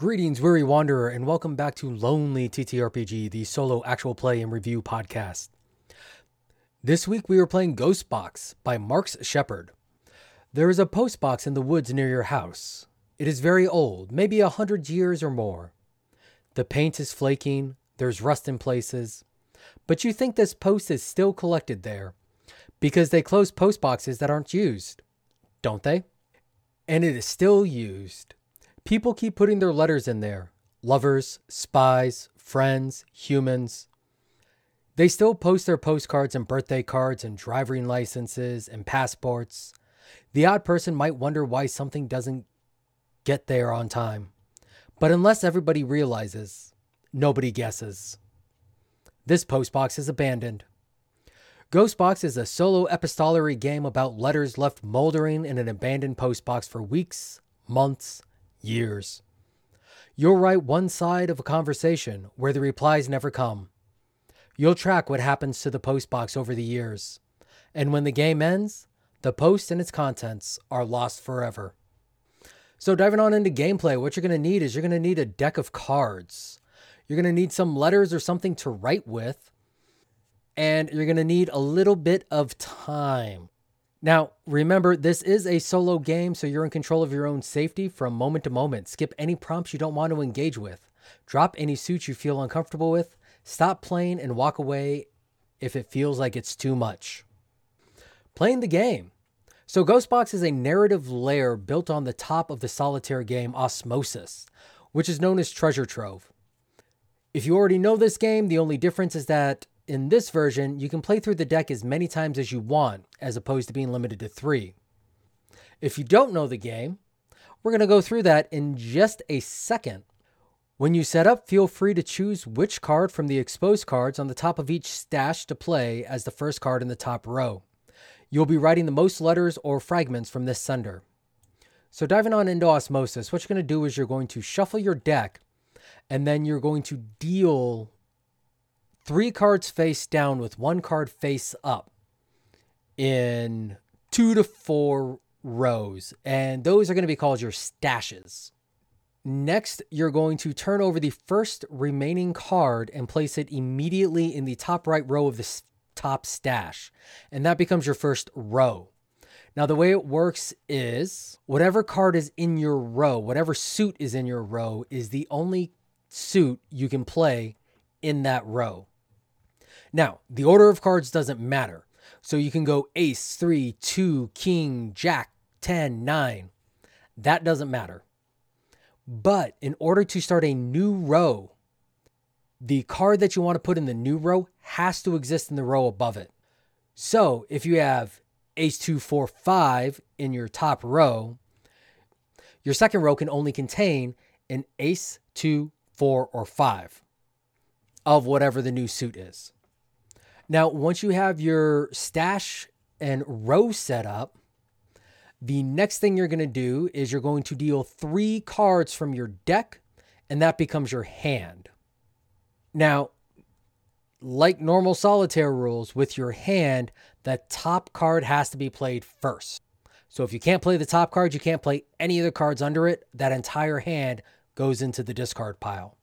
Greetings, weary wanderer, and welcome back to Lonely TTRPG, the solo actual play and review podcast. This week we are playing Ghostbox by Marx Shepherd. There is a postbox in the woods near your house. It is very old, maybe 100 years or more. The paint is flaking, there's rust in places, but you think this post is still collected there because they close postboxes that aren't used, don't they? And it is still used. People keep putting their letters in there. Lovers, spies, friends, humans. They still post their postcards and birthday cards and driving licenses and passports. The odd person might wonder why something doesn't get there on time. But unless everybody realizes, nobody guesses. This postbox is abandoned. Ghostbox is a solo epistolary game about letters left moldering in an abandoned postbox for weeks, months, years. You'll write one side of a conversation where the replies never come. You'll track what happens to the postbox over the years, and when the game ends, the post and its contents are lost forever. So diving on into gameplay, what you're going to need is a deck of cards. You're going to need some letters or something to write with, and you're going to need a little bit of time. Now, remember, this is a solo game, so you're in control of your own safety from moment to moment. Skip any prompts you don't want to engage with. Drop any suits you feel uncomfortable with. Stop playing and walk away if it feels like it's too much. Playing the game. So Ghostbox is a narrative layer built on the top of the solitaire game Osmosis, which is known as Treasure Trove. If you already know this game, the only difference is that in this version, you can play through the deck as many times as you want, as opposed to being limited to 3. If you don't know the game, we're going to go through that in just a second. When you set up, feel free to choose which card from the exposed cards on the top of each stash to play as the first card in the top row. You'll be writing the most letters or fragments from this sender. So diving on into Osmosis, what you're going to do is you're going to shuffle your deck, and then you're going to deal 3 cards face down with 1 card face up in 2 to 4 rows. And those are going to be called your stashes. Next, you're going to turn over the first remaining card and place it immediately in the top right row of the top stash. And that becomes your first row. Now, the way it works is whatever card is in your row, whatever suit is in your row is the only suit you can play in that row. Now, the order of cards doesn't matter. So you can go ace, 3, 2, king, jack, 10, 9. That doesn't matter. But in order to start a new row, the card that you want to put in the new row has to exist in the row above it. So if you have ace, 2, 4, 5 in your top row, your second row can only contain an ace, 2, 4, or 5 of whatever the new suit is. Now, once you have your stash and row set up, the next thing you're going to do is you're going to deal 3 cards from your deck, and that becomes your hand. Now, like normal solitaire rules, with your hand, the top card has to be played first. So if you can't play the top card, you can't play any of the cards under it. That entire hand goes into the discard pile.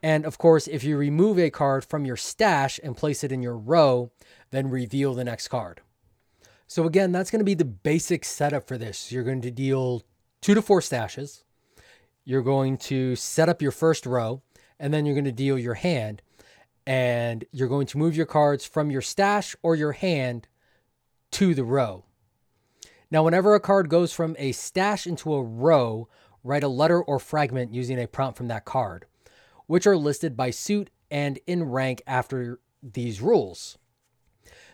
And of course, if you remove a card from your stash and place it in your row, then reveal the next card. So again, that's going to be the basic setup for this. You're going to deal 2 to 4 stashes. You're going to set up your first row, and then you're going to deal your hand. And you're going to move your cards from your stash or your hand to the row. Now, whenever a card goes from a stash into a row, write a letter or fragment using a prompt from that card, which are listed by suit and in rank after these rules.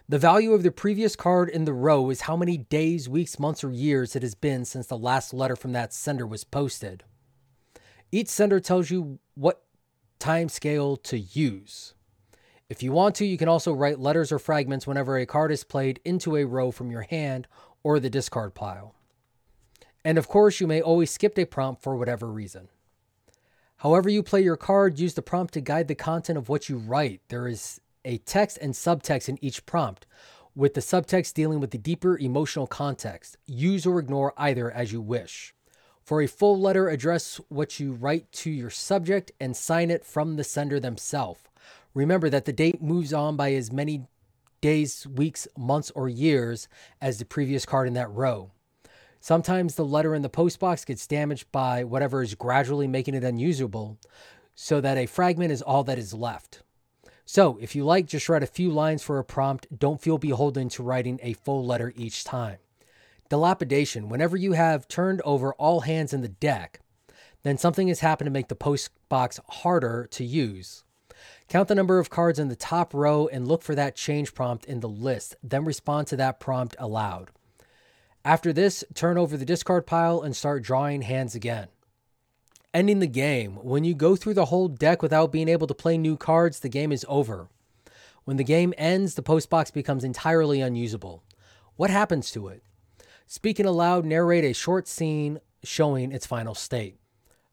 The value of the previous card in the row is how many days, weeks, months, or years it has been since the last letter from that sender was posted. Each sender tells you what time scale to use. If you want to, you can also write letters or fragments whenever a card is played into a row from your hand or the discard pile. And of course, you may always skip a prompt for whatever reason. However you play your card, use the prompt to guide the content of what you write. There is a text and subtext in each prompt, with the subtext dealing with the deeper emotional context. Use or ignore either as you wish. For a full letter, address what you write to your subject and sign it from the sender themselves. Remember that the date moves on by as many days, weeks, months, or years as the previous card in that row. Sometimes the letter in the postbox gets damaged by whatever is gradually making it unusable, so that a fragment is all that is left. So, if you like, just write a few lines for a prompt. Don't feel beholden to writing a full letter each time. Dilapidation. Whenever you have turned over all hands in the deck, then something has happened to make the postbox harder to use. Count the number of cards in the top row and look for that change prompt in the list, then respond to that prompt aloud. After this, turn over the discard pile and start drawing hands again. Ending the game. When you go through the whole deck without being able to play new cards, the game is over. When the game ends, the postbox becomes entirely unusable. What happens to it? Speaking aloud, narrate a short scene showing its final state.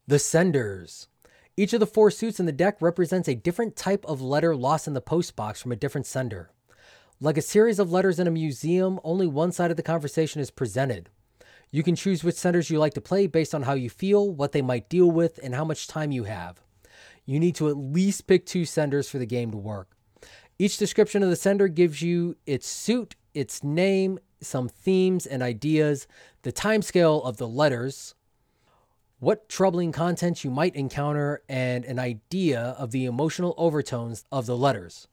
The senders. Each of the four suits in the deck represents a different type of letter lost in the postbox from a different sender. Like a series of letters in a museum, only one side of the conversation is presented. You can choose which senders you like to play based on how you feel, what they might deal with, and how much time you have. You need to at least pick two senders for the game to work. Each description of the sender gives you its suit, its name, some themes and ideas, the timescale of the letters, what troubling content you might encounter, and an idea of the emotional overtones of the letters.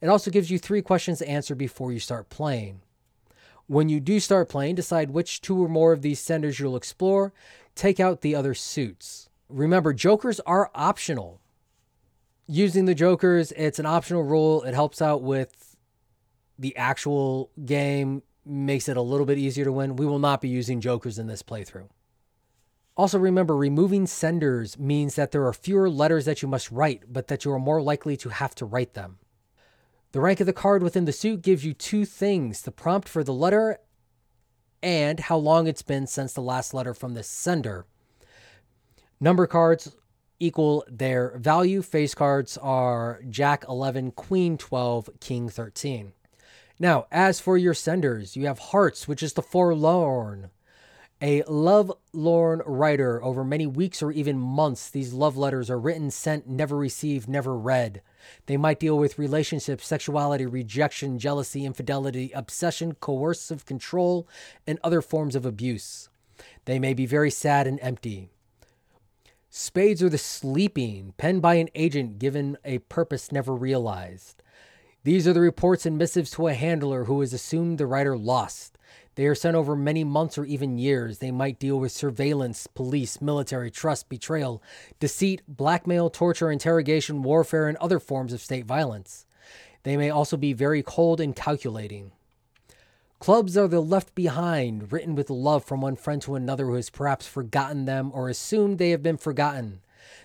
It also gives you 3 questions to answer before you start playing. When you do start playing, decide which 2 or more of these senders you'll explore. Take out the other suits. Remember, jokers are optional. Using the jokers, it's an optional rule. It helps out with the actual game, makes it a little bit easier to win. We will not be using jokers in this playthrough. Also remember, removing senders means that there are fewer letters that you must write, but that you are more likely to have to write them. The rank of the card within the suit gives you 2 things: the prompt for the letter and how long it's been since the last letter from the sender. Number cards equal their value. Face cards are Jack 11, Queen 12, King 13. Now, as for your senders, you have Hearts, which is the Forlorn. A love-lorn writer. Over many weeks or even months, these love letters are written, sent, never received, never read. They might deal with relationships, sexuality, rejection, jealousy, infidelity, obsession, coercive control, and other forms of abuse. They may be very sad and empty. Spades are the Sleeping, penned by an agent given a purpose never realized. These are the reports and missives to a handler who is assumed the writer lost. They are sent over many months or even years. They might deal with surveillance, police, military, trust, betrayal, deceit, blackmail, torture, interrogation, warfare, and other forms of state violence. They may also be very cold and calculating. Clubs are the Left Behind, written with love from one friend to another who has perhaps forgotten them or assumed they have been forgotten.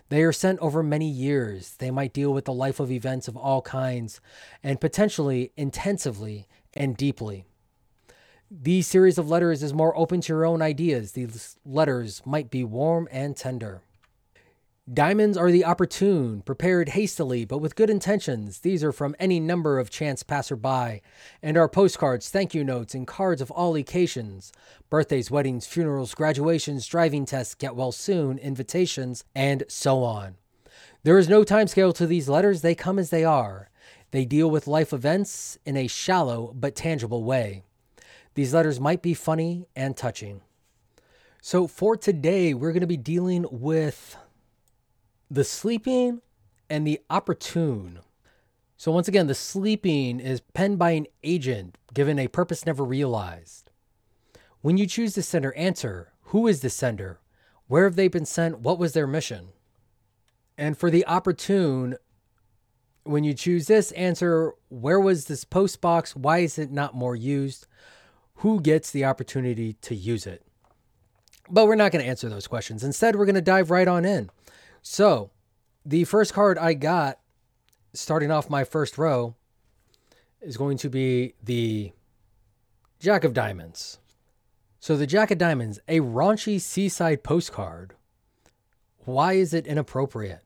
They are sent over many years. They might deal with the life of events of all kinds, and potentially intensively and deeply. These series of letters is more open to your own ideas. These letters might be warm and tender. Diamonds are the Opportune, prepared hastily but with good intentions. These are from any number of chance passerby and are postcards, thank you notes, and cards of all occasions: birthdays, weddings, funerals, graduations, driving tests, get well soon, invitations, and so on. There is no timescale to these letters. They come as they are. They deal with life events in a shallow but tangible way. These letters might be funny and touching. So for today, we're going to be dealing with the Sleeping and the Opportune. So once again, the Sleeping is penned by an agent given a purpose never realized. When you choose the sender, answer: who is the sender? Where have they been sent? What was their mission? And for the Opportune, when you choose this, answer: where was this postbox? Why is it not more used? Who gets the opportunity to use it? But we're not going to answer those questions. Instead, we're going to dive right on in. So the first card I got, starting off my first row, is going to be the Jack of Diamonds. So the Jack of Diamonds, a raunchy seaside postcard. Why is it inappropriate?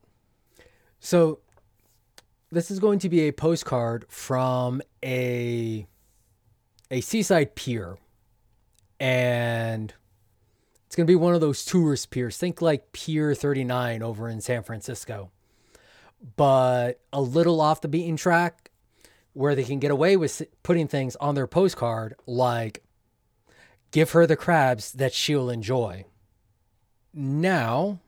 So this is going to be a postcard from a seaside pier, and It's going to be one of those tourist piers. Think like Pier 39 over in San Francisco. But a little off the beaten track where they can get away with putting things on their postcard like, give her the crabs that she'll enjoy. Now,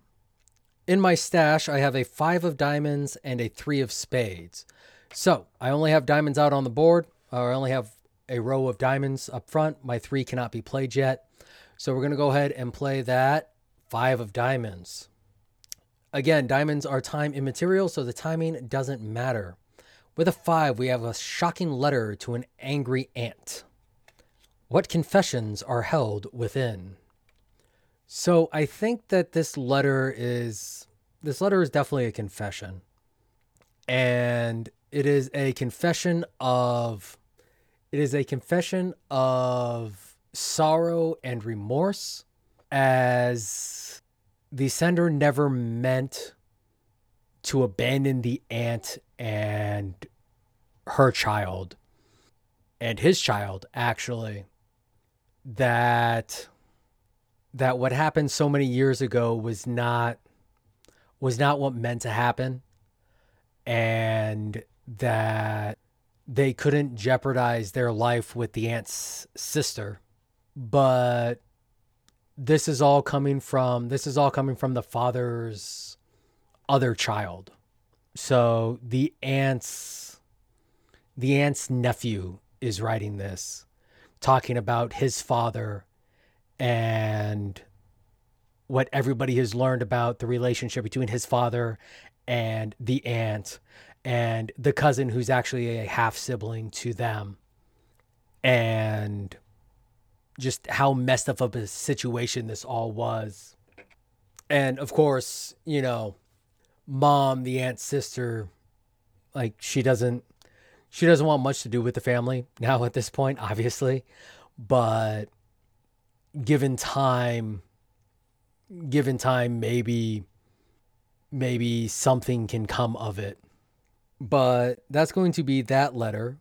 in my stash, I have a 5 of diamonds and a 3 of spades. So I only have diamonds out on the board. Or I only have a row of diamonds up front. My 3 cannot be played yet. So we're going to go ahead and play that 5 of diamonds. Again, diamonds are time immaterial, so the timing doesn't matter. With a 5, we have a shocking letter to an angry ant. What confessions are held within? So I think that this letter is definitely a confession. And it is a confession of sorrow and remorse, as the sender never meant to abandon the aunt and her child and his child, actually. That what happened so many years ago was not what meant to happen, and that they couldn't jeopardize their life with the aunt's sister. But this is all coming from the father's other child. So the aunt's nephew is writing this, talking about his father and what everybody has learned about the relationship between his father and the aunt and the cousin who's actually a half sibling to them, and just how messed up of a situation this all was. And of course, you know, Mom, the aunt's sister, like she doesn't want much to do with the family now at this point, obviously, but given time, maybe something can come of it. But that's going to be that letter.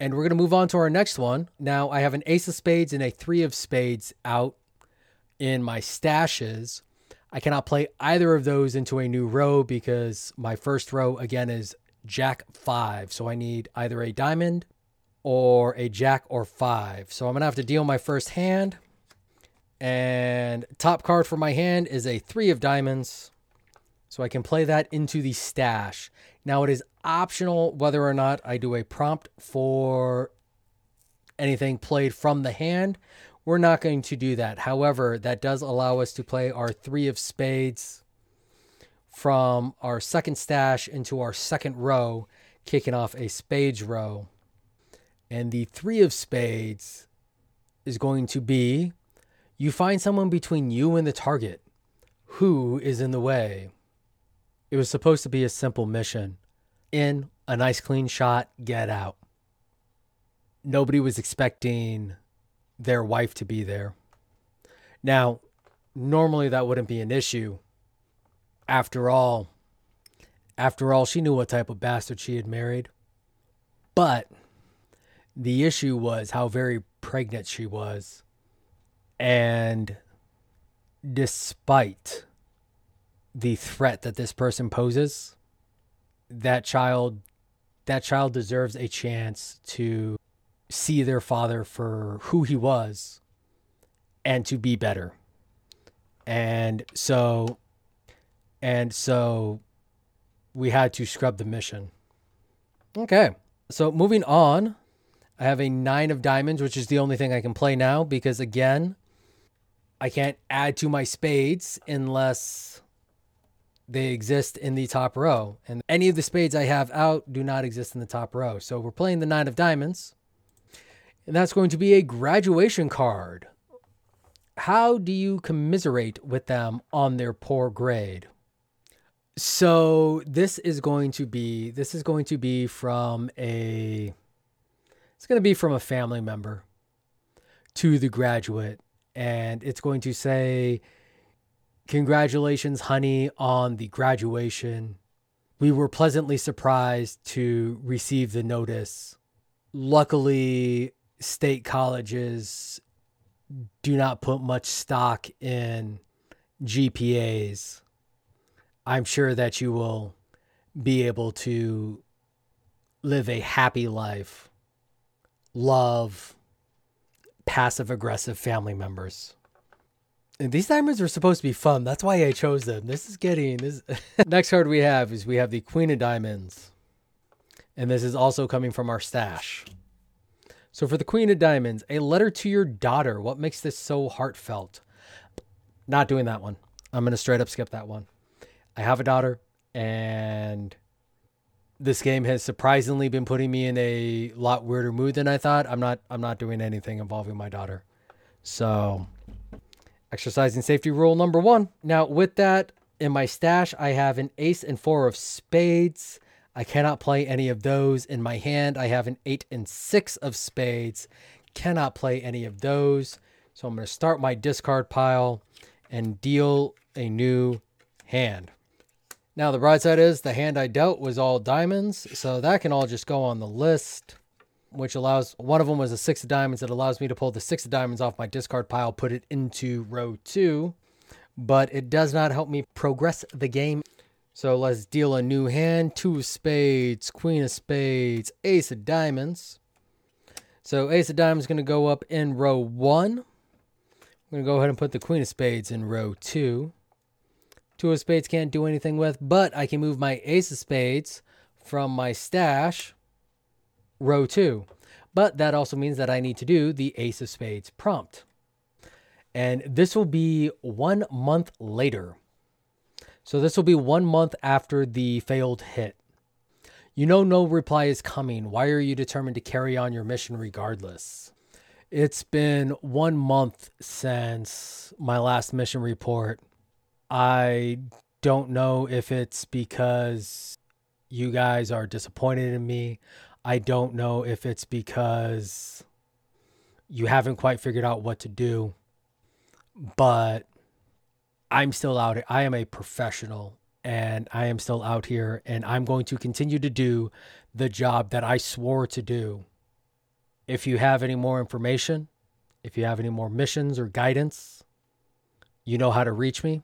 And we're going to move on to our next one. Now, I have an ace of spades and a 3 of spades out in my stashes. I cannot play either of those into a new row because my first row, again, is jack 5. So I need either a diamond or a jack or 5. So I'm going to have to deal my first hand. And top card for my hand is a 3 of diamonds. So I can play that into the stash. Now, it is optional whether or not I do a prompt for anything played from the hand. We're not going to do that. However, that does allow us to play our 3 of spades from our second stash into our second row, kicking off a spades row. And the 3 of spades is going to be, you find someone between you and the target. Who is in the way? It was supposed to be a simple mission. In, a nice clean shot, get out. Nobody was expecting their wife to be there. Now, normally that wouldn't be an issue. After all, she knew what type of bastard she had married. But the issue was how very pregnant she was. And despite the threat that this person poses, that child deserves a chance to see their father for who he was and to be better. And so we had to scrub the mission. Okay. So moving on, I have a 9 of diamonds, which is the only thing I can play now because, again, I can't add to my spades unless they exist in the top row. And any of the spades I have out do not exist in the top row. So we're playing the 9 of diamonds. And that's going to be a graduation card. How do you commiserate with them on their poor grade? So this is going to be from a family member to the graduate. And it's going to say, "Congratulations, honey, on the graduation. We were pleasantly surprised to receive the notice. Luckily, state colleges do not put much stock in GPAs, I'm sure that you will be able to live a happy life, love passive-aggressive family members. And these diamonds are supposed to be fun. That's why I chose them. Next card we have the Queen of Diamonds. And this is also coming from our stash. So for the Queen of Diamonds, a letter to your daughter. What makes this so heartfelt? Not doing that one. I'm going to straight up skip that one. I have a daughter, and this game has surprisingly been putting me in a lot weirder mood than I thought. I'm not doing anything involving my daughter. So exercising safety rule number one. Now with that in my stash, I have an ace and four of spades. I cannot play any of those in my hand. I have an 8 and 6 of spades. Cannot play any of those. So I'm going to start my discard pile and deal a new hand. Now the bright side is the hand I dealt was all diamonds. So that can all just go on the list, which allows, one of them was a 6 of diamonds. It allows me to pull the 6 of diamonds off my discard pile, put it into row 2, but it does not help me progress the game. So let's deal a new hand. 2 of spades, queen of spades, ace of diamonds. So ace of diamonds is going to go up in row 1. I'm going to go ahead and put the queen of spades in row 2. 2 of spades can't do anything with, but I can move my ace of spades from my stash row 2, but that also means that I need to do the ace of spades prompt, and this will be 1 month later. So this will be 1 month after the failed hit. You know, no reply is coming. Why are you determined to carry on your mission regardless? It's been 1 month since my last mission report. I don't know if it's because you guys are disappointed in me. I don't know if it's because you haven't quite figured out what to do, but I'm still out. I am a professional, and I am still out here, and I'm going to continue to do the job that I swore to do. If you have any more information, if you have any more missions or guidance, you know how to reach me.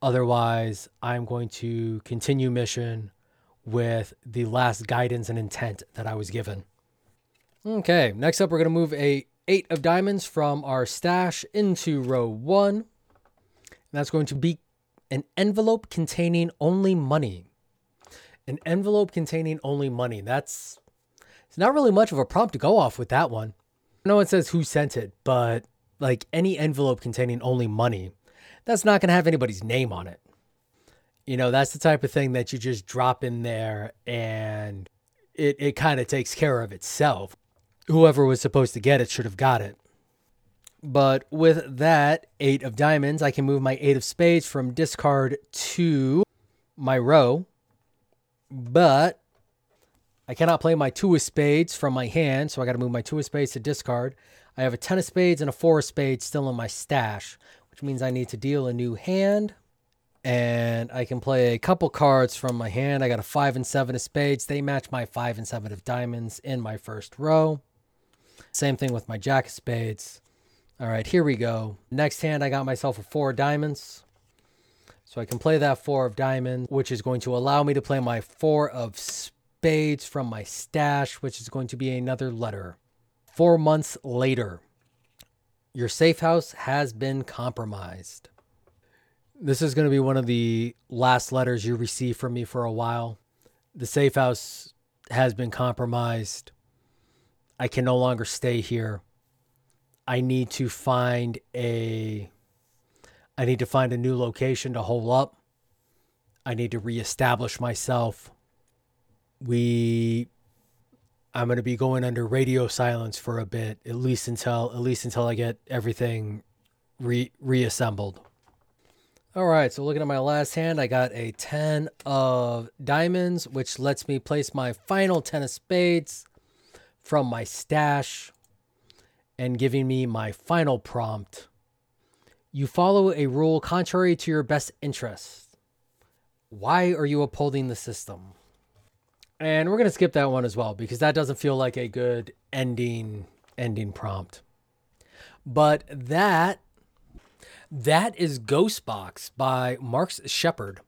Otherwise, I'm going to continue mission with the last guidance and intent that I was given. Okay, next up, we're going to move a 8 of diamonds from our stash into row 1. And that's going to be an envelope containing only money. An envelope containing only money. It's not really much of a prompt to go off with that one. No one says who sent it, but like any envelope containing only money, that's not going to have anybody's name on it. You know, that's the type of thing that you just drop in there and it kind of takes care of itself. Whoever was supposed to get it should have got it. But with that 8 of diamonds, I can move my 8 of spades from discard to my row. But I cannot play my 2 of spades from my hand, so I got to move my 2 of spades to discard. I have a 10 of spades and a 4 of spades still in my stash, which means I need to deal a new hand. And I can play a couple cards from my hand. I got a 5 and 7 of spades. They match my 5 and 7 of diamonds in my first row. Same thing with my jack of spades. All right, here we go. Next hand, I got myself a 4 of diamonds. So I can play that 4 of diamonds, which is going to allow me to play my 4 of spades from my stash, which is going to be another letter. 4 months later, your safe house has been compromised. This is going to be one of the last letters you receive from me for a while. The safe house has been compromised. I can no longer stay here. I need to find a new location to hole up. I need to reestablish myself. I'm going to be going under radio silence for a bit, at least until I get everything reassembled. All right, so looking at my last hand, I got a 10 of diamonds, which lets me place my final 10 of spades from my stash and giving me my final prompt. You follow a rule contrary to your best interest. Why are you upholding the system? And we're going to skip that one as well because that doesn't feel like a good ending prompt. But that is Ghostbox by Marx Shepherd.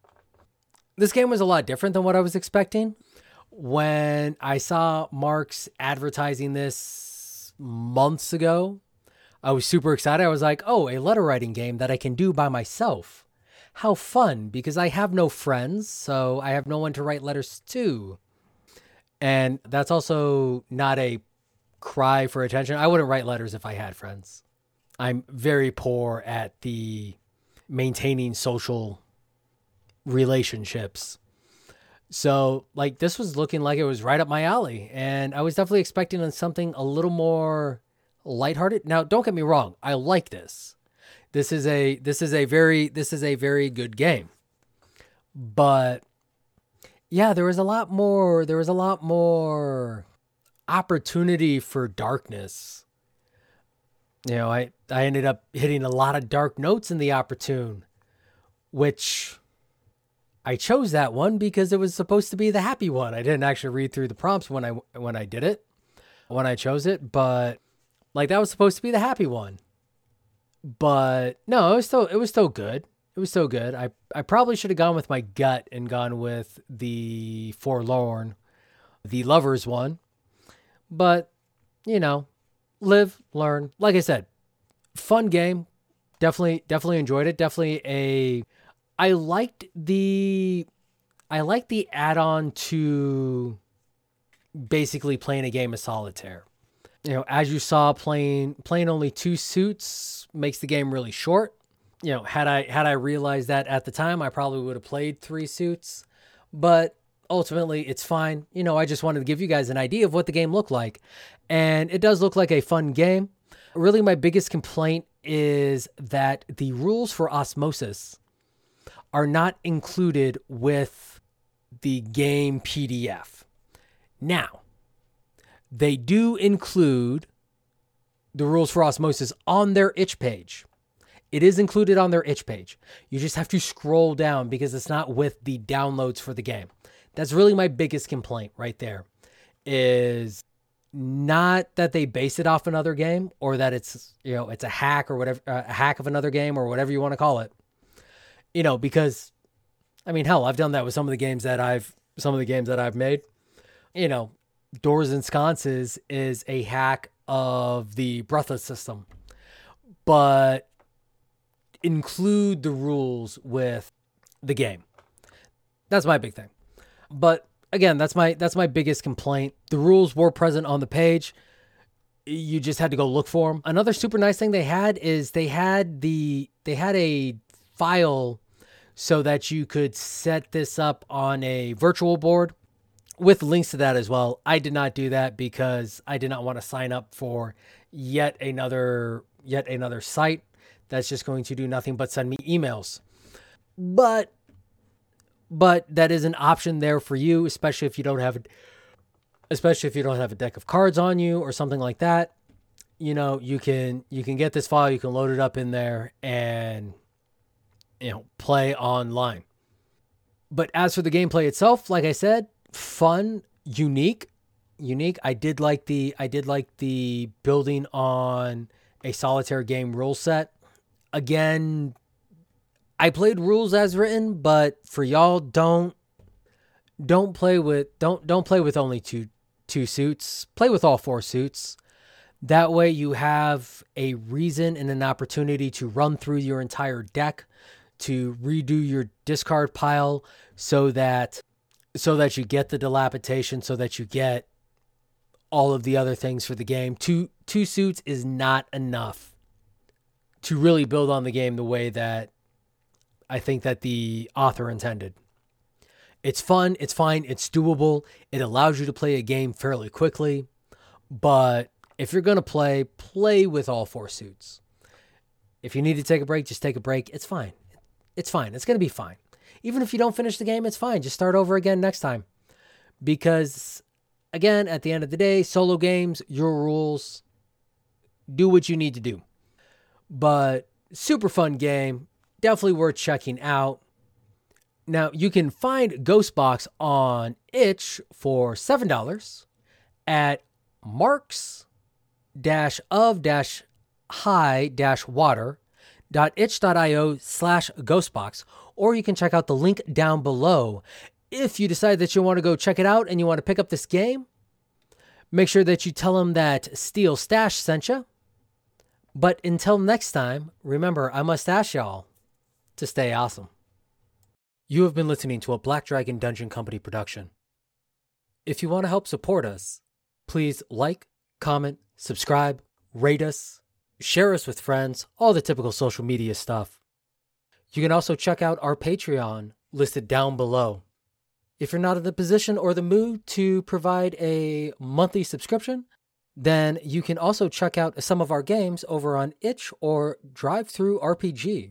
This game was a lot different than what I was expecting. When I saw Marx advertising this months ago, I was super excited. I was like, oh, a letter writing game that I can do by myself. How fun, because I have no friends, so I have no one to write letters to. And that's also not a cry for attention. I wouldn't write letters if I had friends. I'm very poor at the maintaining social relationships. So like this was looking like it was right up my alley, and I was definitely expecting something a little more lighthearted. Now, don't get me wrong. I like this. This is a very good game, but yeah, there was a lot more opportunity for darkness. You know, I ended up hitting a lot of dark notes in the opportune, which I chose that one because it was supposed to be the happy one. I didn't actually read through the prompts when I did it, when I chose it, but like that was supposed to be the happy one. But no, it was still good. It was still good. I probably should have gone with my gut and gone with the Forlorn, the Lovers one. But, you know, live, learn. Like I said, fun game. Definitely enjoyed it. I liked the add-on to basically playing a game of solitaire. You know, as you saw, playing only two suits makes the game really short. You know, had I realized that at the time, I probably would have played three suits, but ultimately it's fine. You know, I just wanted to give you guys an idea of what the game looked like, and it does look like a fun game. Really, my biggest complaint is that the rules for Osmosis are not included with the game PDF. Now, they do include the rules for Osmosis on their itch page. It is included on their itch page. You just have to scroll down because it's not with the downloads for the game. That's really my biggest complaint right there, is not that they base it off another game or that it's, you know, it's a hack or whatever, a hack of another game or whatever you want to call it. You know, because, I mean, hell, I've done that with some of the games that I've made. You know, Doors and Sconces is a hack of the Breathless system, but include the rules with the game. That's my big thing. But again, that's my biggest complaint. The rules were present on the page. You just had to go look for them. Another super nice thing they had is they had a file so that you could set this up on a virtual board with links to that as well. I did not do that because I did not want to sign up for yet another site that's just going to do nothing but send me emails. But that is an option there for you, especially if you don't have a deck of cards on you or something like that. You know, you can get this file, you can load it up in there and, you know, play online. But as for the gameplay itself, like I said, fun, unique. I did like the building on a solitaire game rule set. Again, I played rules as written, but for y'all, don't play with only two suits. Play with all four suits. That way you have a reason and an opportunity to run through your entire deck, to redo your discard pile so that you get the dilapidation, so that you get all of the other things for the game. Two suits is not enough to really build on the game the way that I think that the author intended. It's fun, it's fine, it's doable. It allows you to play a game fairly quickly, but if you're going to play with all four suits. If you need to take a break, just take a break. It's fine. It's fine. It's going to be fine. Even if you don't finish the game, it's fine. Just start over again next time. Because, again, at the end of the day, solo games, your rules, do what you need to do. But super fun game. Definitely worth checking out. Now, you can find Ghostbox on itch for $7 at Marx-of-Marx hi-water.itch.io/ghostbox, or you can check out the link down below. If you decide that you want to go check it out and you want to pick up this game, make sure that you tell them that Steel Stash sent you. But until next time, remember, I must ask y'all to stay awesome. You have been listening to a Black Dragon Dungeon Company production. If you want to help support us, please like, comment, subscribe, rate us, share us with friends, all the typical social media stuff. You can also check out our Patreon listed down below. If you're not in the position or the mood to provide a monthly subscription, then you can also check out some of our games over on Itch or DriveThruRPG.